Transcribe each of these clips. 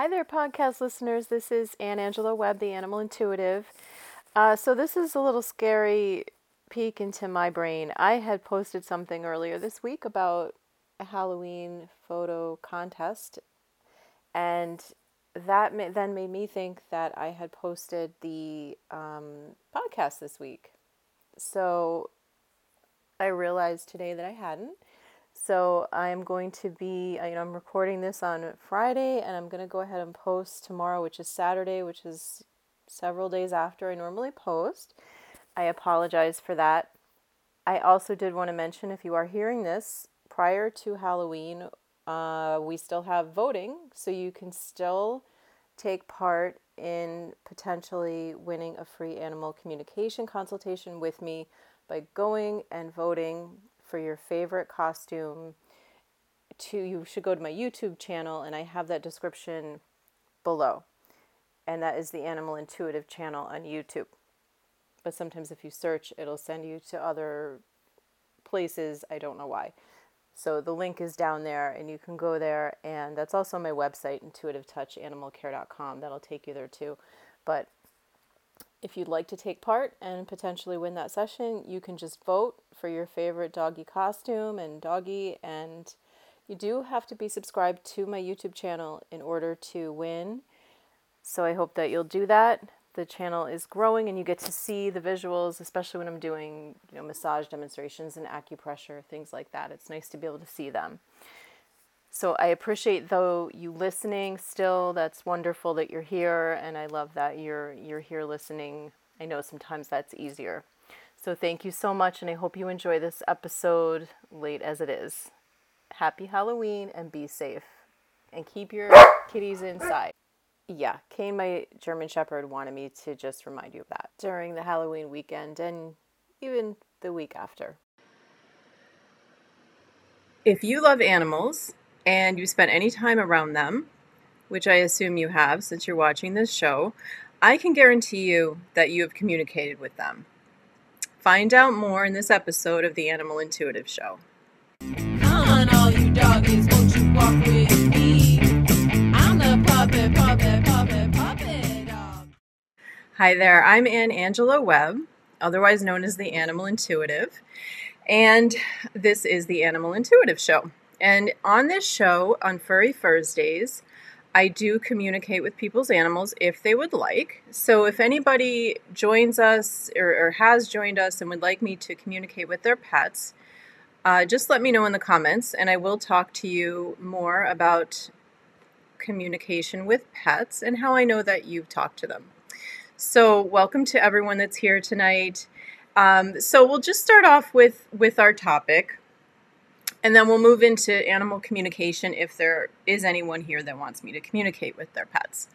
Hi there, podcast listeners. This is Anne Angelo Webb, the Animal Intuitive. So this is a little scary peek into my brain. I had posted something earlier this week about a Halloween photo contest, and that then made me think that I had posted the podcast this week. So I realized today that I hadn't. So I'm going to be, I'm recording this on Friday, and I'm going to go ahead and post tomorrow, which is Saturday, which is several days after I normally post. I apologize for that. I also did want to mention, if you are hearing this prior to Halloween, we still have voting, so you can still take part in potentially winning a free animal communication consultation with me by going and voting for your favorite costume. You should go to my YouTube channel, and I have that description below. And that is the Animal Intuitive channel on YouTube. But sometimes if you search, it'll send you to other places. I don't know why. So the link is down there, and you can go there. And that's also my website, intuitivetouchanimalcare.com. That'll take you there too. But if you'd like to take part and potentially win that session, you can just vote for your favorite doggy costume and doggy. And you do have to be subscribed to my YouTube channel in order to win. So I hope that you'll do that. The channel is growing, and you get to see the visuals, especially when I'm doing massage demonstrations and acupressure, things like that. It's nice to be able to see them. So I appreciate, though, you listening still. That's wonderful that you're here, and I love that you're here listening. I know sometimes that's easier. So thank you so much, and I hope you enjoy this episode, late as it is. Happy Halloween, and be safe. And keep your kitties inside. Yeah, Kane, my German Shepherd, wanted me to just remind you of that during the Halloween weekend and even the week after. If you love animals and you spent any time around them, which I assume you have since you're watching this show, I can guarantee you that you have communicated with them. Find out more in this episode of the Animal Intuitive Show. Come on, all you doggies, won't you walk with me? I'm the puppet, puppet, puppet, puppet dog. Hi there, I'm Anne Angelo Webb, otherwise known as the Animal Intuitive, and this is the Animal Intuitive Show. And on this show, on Furry Thursdays, I do communicate with people's animals if they would like. So if anybody joins us or has joined us and would like me to communicate with their pets, just let me know in the comments, and I will talk to you more about communication with pets and how I know that you've talked to them. So welcome to everyone that's here tonight. So we'll just start off with our topic. And then we'll move into animal communication if there is anyone here that wants me to communicate with their pets.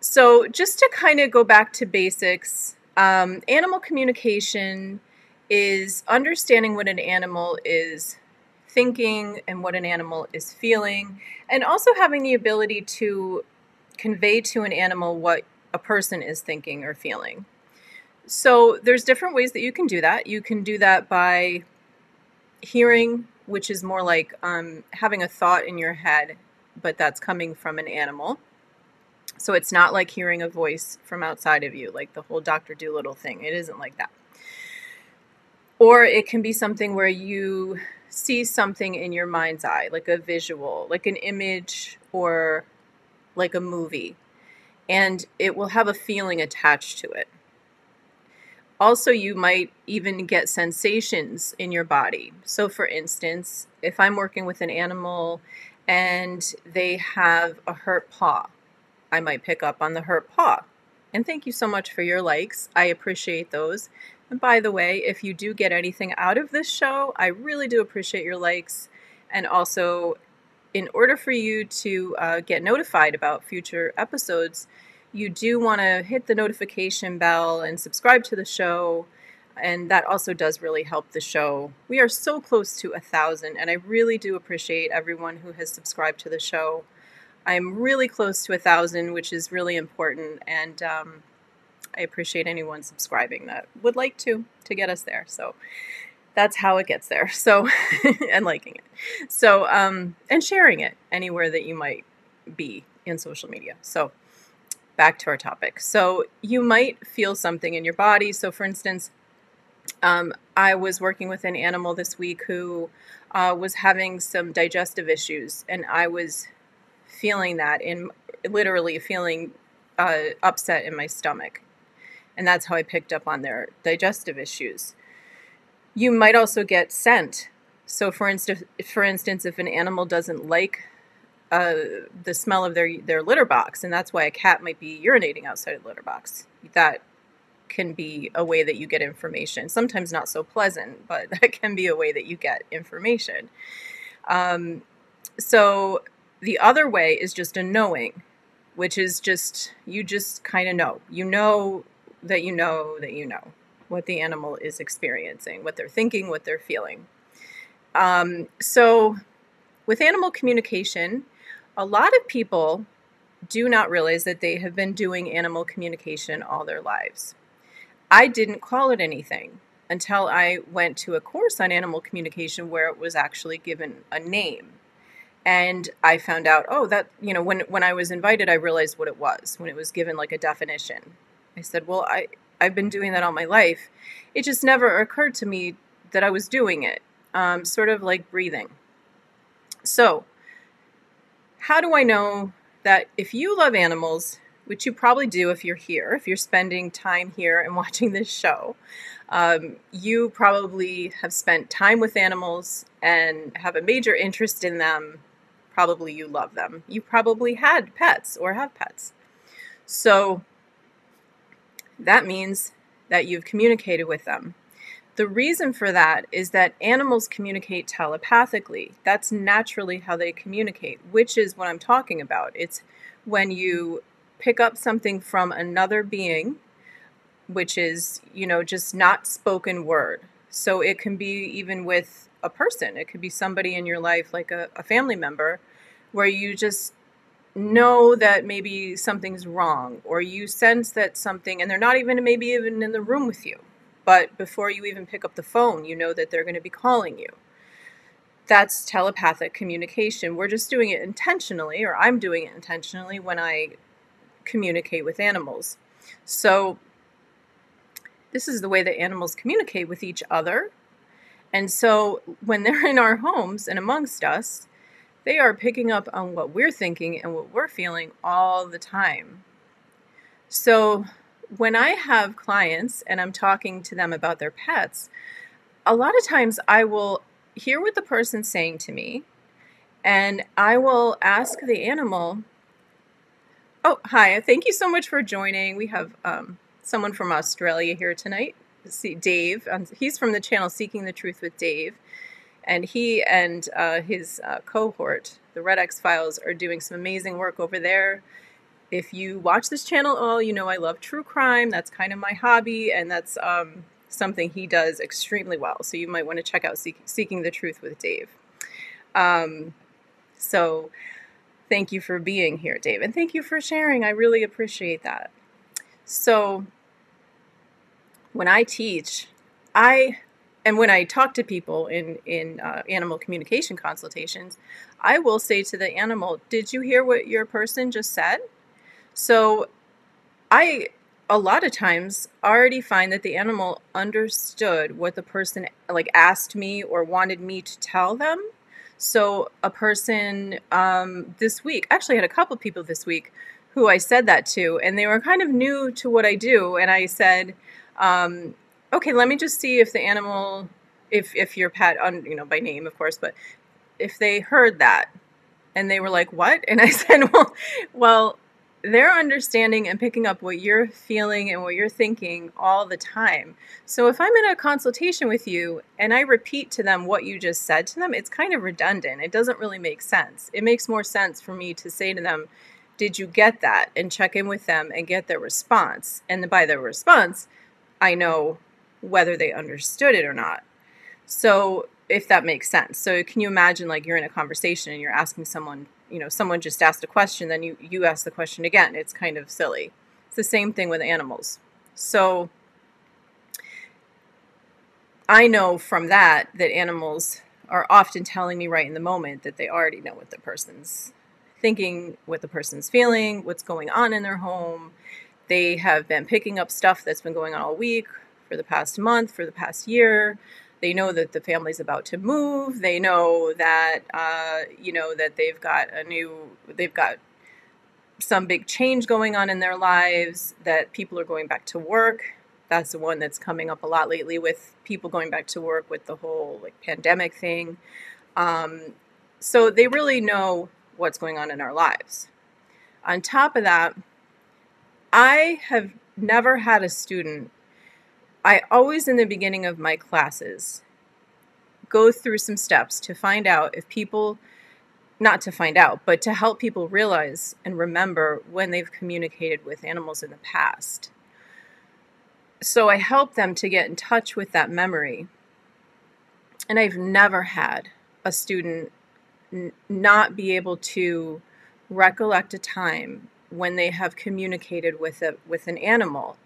So just to kind of go back to basics, animal communication is understanding what an animal is thinking and what an animal is feeling, and also having the ability to convey to an animal what a person is thinking or feeling. So there's different ways that you can do that. You can do that by hearing, which is more like having a thought in your head, but that's coming from an animal. So it's not like hearing a voice from outside of you, like the whole Dr. Dolittle thing. It isn't like that. Or it can be something where you see something in your mind's eye, like a visual, like an image, or like a movie. And it will have a feeling attached to it. Also, you might even get sensations in your body. So for instance, if I'm working with an animal and they have a hurt paw, I might pick up on the hurt paw. And thank you so much for your likes. I appreciate those. And by the way, if you do get anything out of this show, I really do appreciate your likes. And also, in order for you to get notified about future episodes, you do want to hit the notification bell and subscribe to the show, and that also does really help the show. We are so close to 1,000, and I really do appreciate everyone who has subscribed to the show. I'm really close to 1,000, which is really important, and I appreciate anyone subscribing that would like to get us there. So that's how it gets there. So and liking it. So and sharing it anywhere that you might be in social media. So back to our topic. So you might feel something in your body. So for instance, I was working with an animal this week who was having some digestive issues, and I was feeling that, in literally feeling upset in my stomach. And that's how I picked up on their digestive issues. You might also get scent. So for instance, if an animal doesn't like the smell of their litter box, and that's why a cat might be urinating outside of the litter box, that can be a way that you get information. Sometimes not so pleasant, but that can be a way that you get information. So the other way is just a knowing, which is just, you just kind of know. You know that you know that you know what the animal is experiencing, what they're thinking, what they're feeling. So with animal communication, a lot of people do not realize that they have been doing animal communication all their lives. I didn't call it anything until I went to a course on animal communication where it was actually given a name. And I found out, oh, that, you know, when I was invited, I realized what it was. When it was given like a definition, I said, well, I've been doing that all my life. It just never occurred to me that I was doing it, sort of like breathing. So how do I know that if you love animals, which you probably do if you're here, if you're spending time here and watching this show, you probably have spent time with animals and have a major interest in them. Probably you love them. You probably had pets or have pets. So that means that you've communicated with them. The reason for that is that animals communicate telepathically. That's naturally how they communicate, which is what I'm talking about. It's when you pick up something from another being, which is, you know, just not spoken word. So it can be even with a person. It could be somebody in your life, like a family member, where you just know that maybe something's wrong, or you sense that something, and they're not even maybe even in the room with you. But before you even pick up the phone, you know that they're going to be calling you. That's telepathic communication. We're just doing it intentionally, or I'm doing it intentionally when I communicate with animals. So this is the way that animals communicate with each other. And so when they're in our homes and amongst us, they are picking up on what we're thinking and what we're feeling all the time. So when I have clients and I'm talking to them about their pets, a lot of times I will hear what the person's saying to me, and I will ask the animal, oh, hi, thank you so much for joining. We have someone from Australia here tonight, Dave. He's from the channel Seeking the Truth with Dave, and he and his cohort, the Red X Files, are doing some amazing work over there. If you watch this channel, you know I love true crime. That's kind of my hobby, and that's something he does extremely well. So you might want to check out Seeking the Truth with Dave. So thank you for being here, Dave, and thank you for sharing. I really appreciate that. So when I teach, and when I talk to people in animal communication consultations, I will say to the animal, did you hear what your person just said? So I, a lot of times, already find that the animal understood what the person like asked me or wanted me to tell them. So a person this week, actually I had a couple people this week who I said that to, and they were kind of new to what I do. And I said, okay, let me just see if the animal, if your pet, you know, by name, of course, but if they heard that. And they were like, what? And I said, well, they're understanding and picking up what you're feeling and what you're thinking all the time. So if I'm in a consultation with you and I repeat to them what you just said to them, it's kind of redundant. It doesn't really make sense. It makes more sense for me to say to them, did you get that? And check in with them and get their response. And by their response, I know whether they understood it or not. So if that makes sense. So can you imagine, like, you're in a conversation and you're asking someone, you know, someone just asked a question, then you ask the question again. It's kind of silly. It's the same thing with animals. So I know from that animals are often telling me right in the moment that they already know what the person's thinking what the person's feeling, what's going on in their home. They have been picking up stuff that's been going on all week, for the past month, for the past year. They know that the family's about to move. They know that, that they've got some big change going on in their lives, that people are going back to work. That's the one that's coming up a lot lately, with people going back to work with the whole pandemic thing. So they really know what's going on in our lives. On top of that, I have never had a student. I always, in the beginning of my classes, go through some steps to find out if people, not to find out, but to help people realize and remember when they've communicated with animals in the past. So I help them to get in touch with that memory. And I've never had a student not be able to recollect a time when they have communicated with an animal.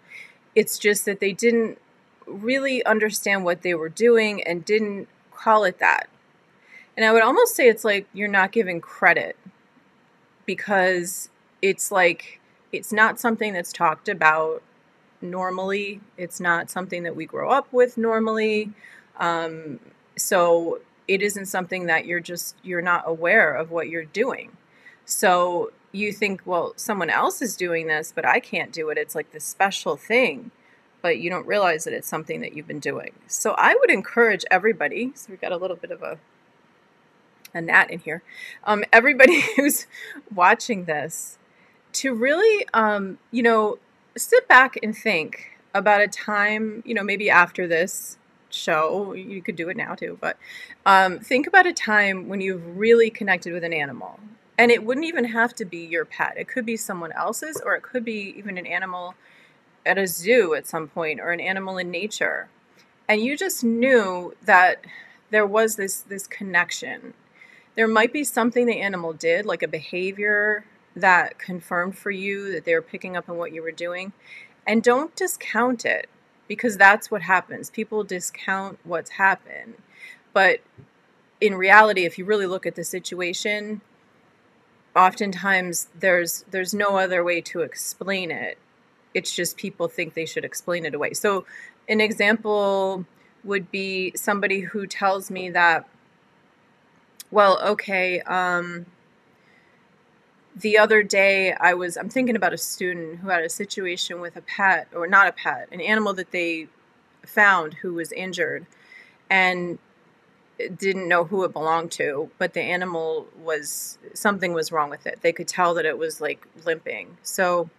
It's just that they didn't really understand what they were doing and didn't call it that. And I would almost say it's like you're not giving credit, because it's like it's not something that's talked about normally. It's not something that we grow up with normally. So it isn't something that you're not aware of what you're doing. So you think, well, someone else is doing this, but I can't do it. It's like this special thing, but you don't realize that it's something that you've been doing. So I would encourage everybody. So we've got a little bit of a gnat in here. Everybody who's watching this to really, sit back and think about a time, maybe after this show, you could do it now too, but think about a time when you've really connected with an animal. And it wouldn't even have to be your pet. It could be someone else's, or it could be even an animal at a zoo at some point, or an animal in nature. And you just knew that there was this connection. There might be something the animal did, like a behavior that confirmed for you that they were picking up on what you were doing. And don't discount it, because that's what happens. People discount what's happened. But in reality, if you really look at the situation, oftentimes there's no other way to explain it. It's just people think they should explain it away. So an example would be somebody who tells me that, well, okay, the other day I'm thinking about a student who had a situation with a pet, or not a pet, an animal that they found who was injured and didn't know who it belonged to, but the animal something was wrong with it. They could tell that it was limping. So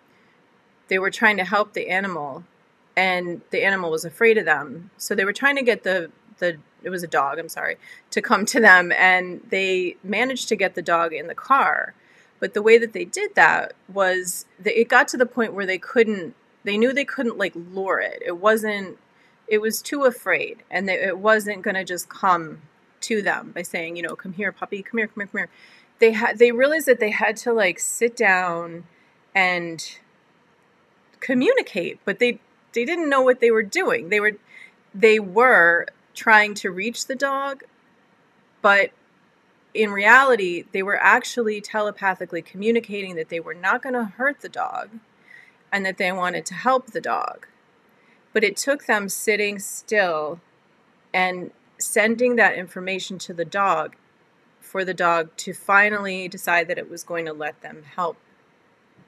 they were trying to help the animal, and the animal was afraid of them. So they were trying to get it was a dog, I'm sorry, to come to them, and they managed to get the dog in the car. But the way that they did that was that it got to the point where they knew they couldn't lure it. It was too afraid, and it wasn't going to just come to them by saying, come here, puppy, come here, come here, come here. They realized that they had to sit down and communicate, but they didn't know what they were doing. They were trying to reach the dog, but in reality, they were actually telepathically communicating that they were not going to hurt the dog and that they wanted to help the dog. But it took them sitting still and sending that information to the dog for the dog to finally decide that it was going to let them help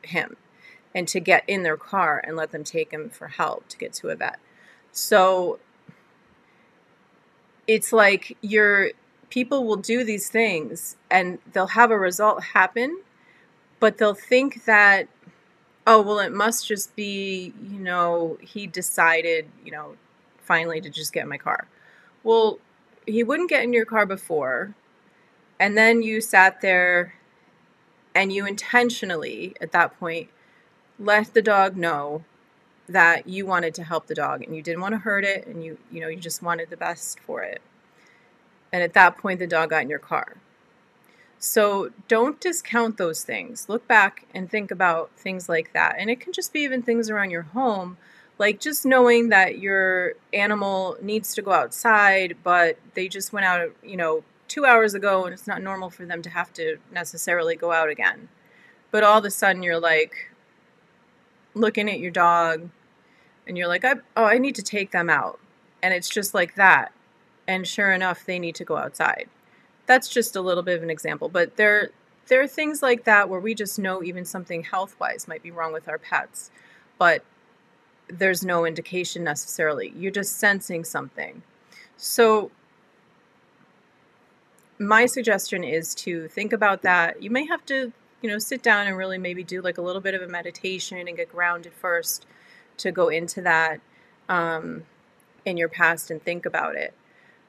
him and to get in their car and let them take him for help to get to a vet. So it's like people will do these things and they'll have a result happen, but they'll think that, oh, well, it must just be, he decided, finally to just get in my car. Well, he wouldn't get in your car before. And then you sat there and you intentionally, at that point, let the dog know that you wanted to help the dog and you didn't want to hurt it. And you just wanted the best for it. And at that point, the dog got in your car. So don't discount those things. Look back and think about things like that. And it can just be even things around your home, like just knowing that your animal needs to go outside, but they just went out, 2 hours ago, and it's not normal for them to have to necessarily go out again. But all of a sudden you're like looking at your dog and you're like, oh, I need to take them out. And it's just like that. And sure enough, they need to go outside. That's just a little bit of an example. But there are things like that where we just know even something health-wise might be wrong with our pets. But there's no indication necessarily. You're just sensing something. So my suggestion is to think about that. You may have to, you know, sit down and really maybe do like a little bit of a meditation and get grounded first to go into that in your past and think about it.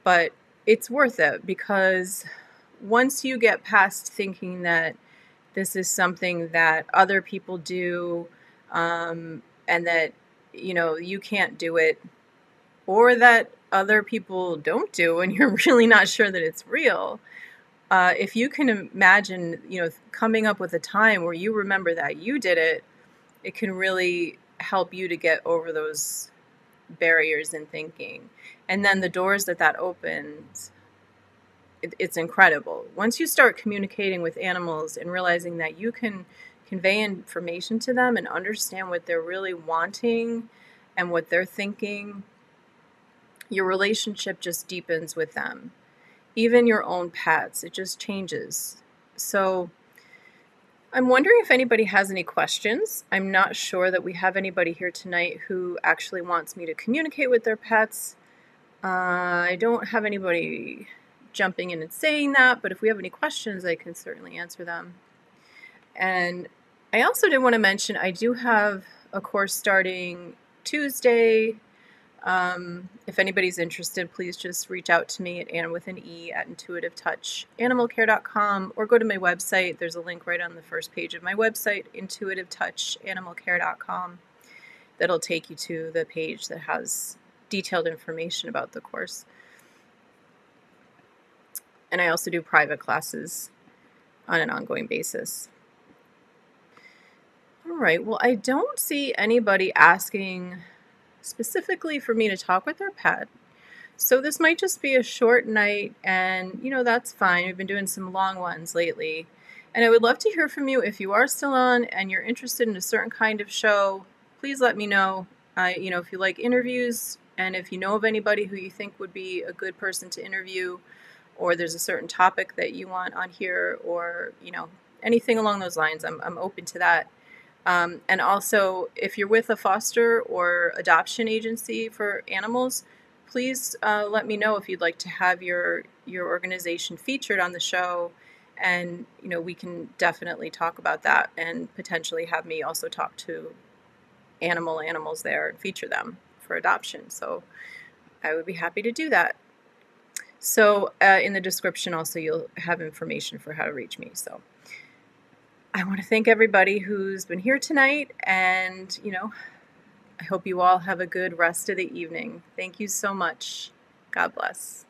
But it's worth it, because once you get past thinking that this is something that other people do and that, you know, you can't do it, or that other people don't do and you're really not sure that it's real, if you can imagine, you know, coming up with a time where you remember that you did it, it can really help you to get over those barriers in thinking. And then the doors that that opens, it's incredible. Once you start communicating with animals and realizing that you can convey information to them and understand what they're really wanting and what they're thinking, your relationship just deepens with them. Even your own pets, it just changes. So I'm wondering if anybody has any questions. I'm not sure that we have anybody here tonight who actually wants me to communicate with their pets. I don't have anybody jumping in and saying that, but if we have any questions, I can certainly answer them. And I also did want to mention I do have a course starting Tuesday. If anybody's interested, please just reach out to me at AnneWithAnE@intuitivetouchanimalcare.com, or go to my website. There's a link right on the first page of my website, intuitivetouchanimalcare.com. That'll take you to the page that has detailed information about the course. And I also do private classes on an ongoing basis. All right, well, I don't see anybody asking specifically for me to talk with their pet. So this might just be a short night, and you know, that's fine. We've been doing some long ones lately. And I would love to hear from you if you are still on and you're interested in a certain kind of show. Please let me know. You know, if you like interviews and if you know of anybody who you think would be a good person to interview, or there's a certain topic that you want on here, or you know, anything along those lines, I'm open to that. And also, if you're with a foster or adoption agency for animals, please let me know if you'd like to have your organization featured on the show, and you know, we can definitely talk about that and potentially have me also talk to animals there and feature them for adoption. So I would be happy to do that. So in the description also you'll have information for how to reach me. So I want to thank everybody who's been here tonight, and, you know, I hope you all have a good rest of the evening. Thank you so much. God bless.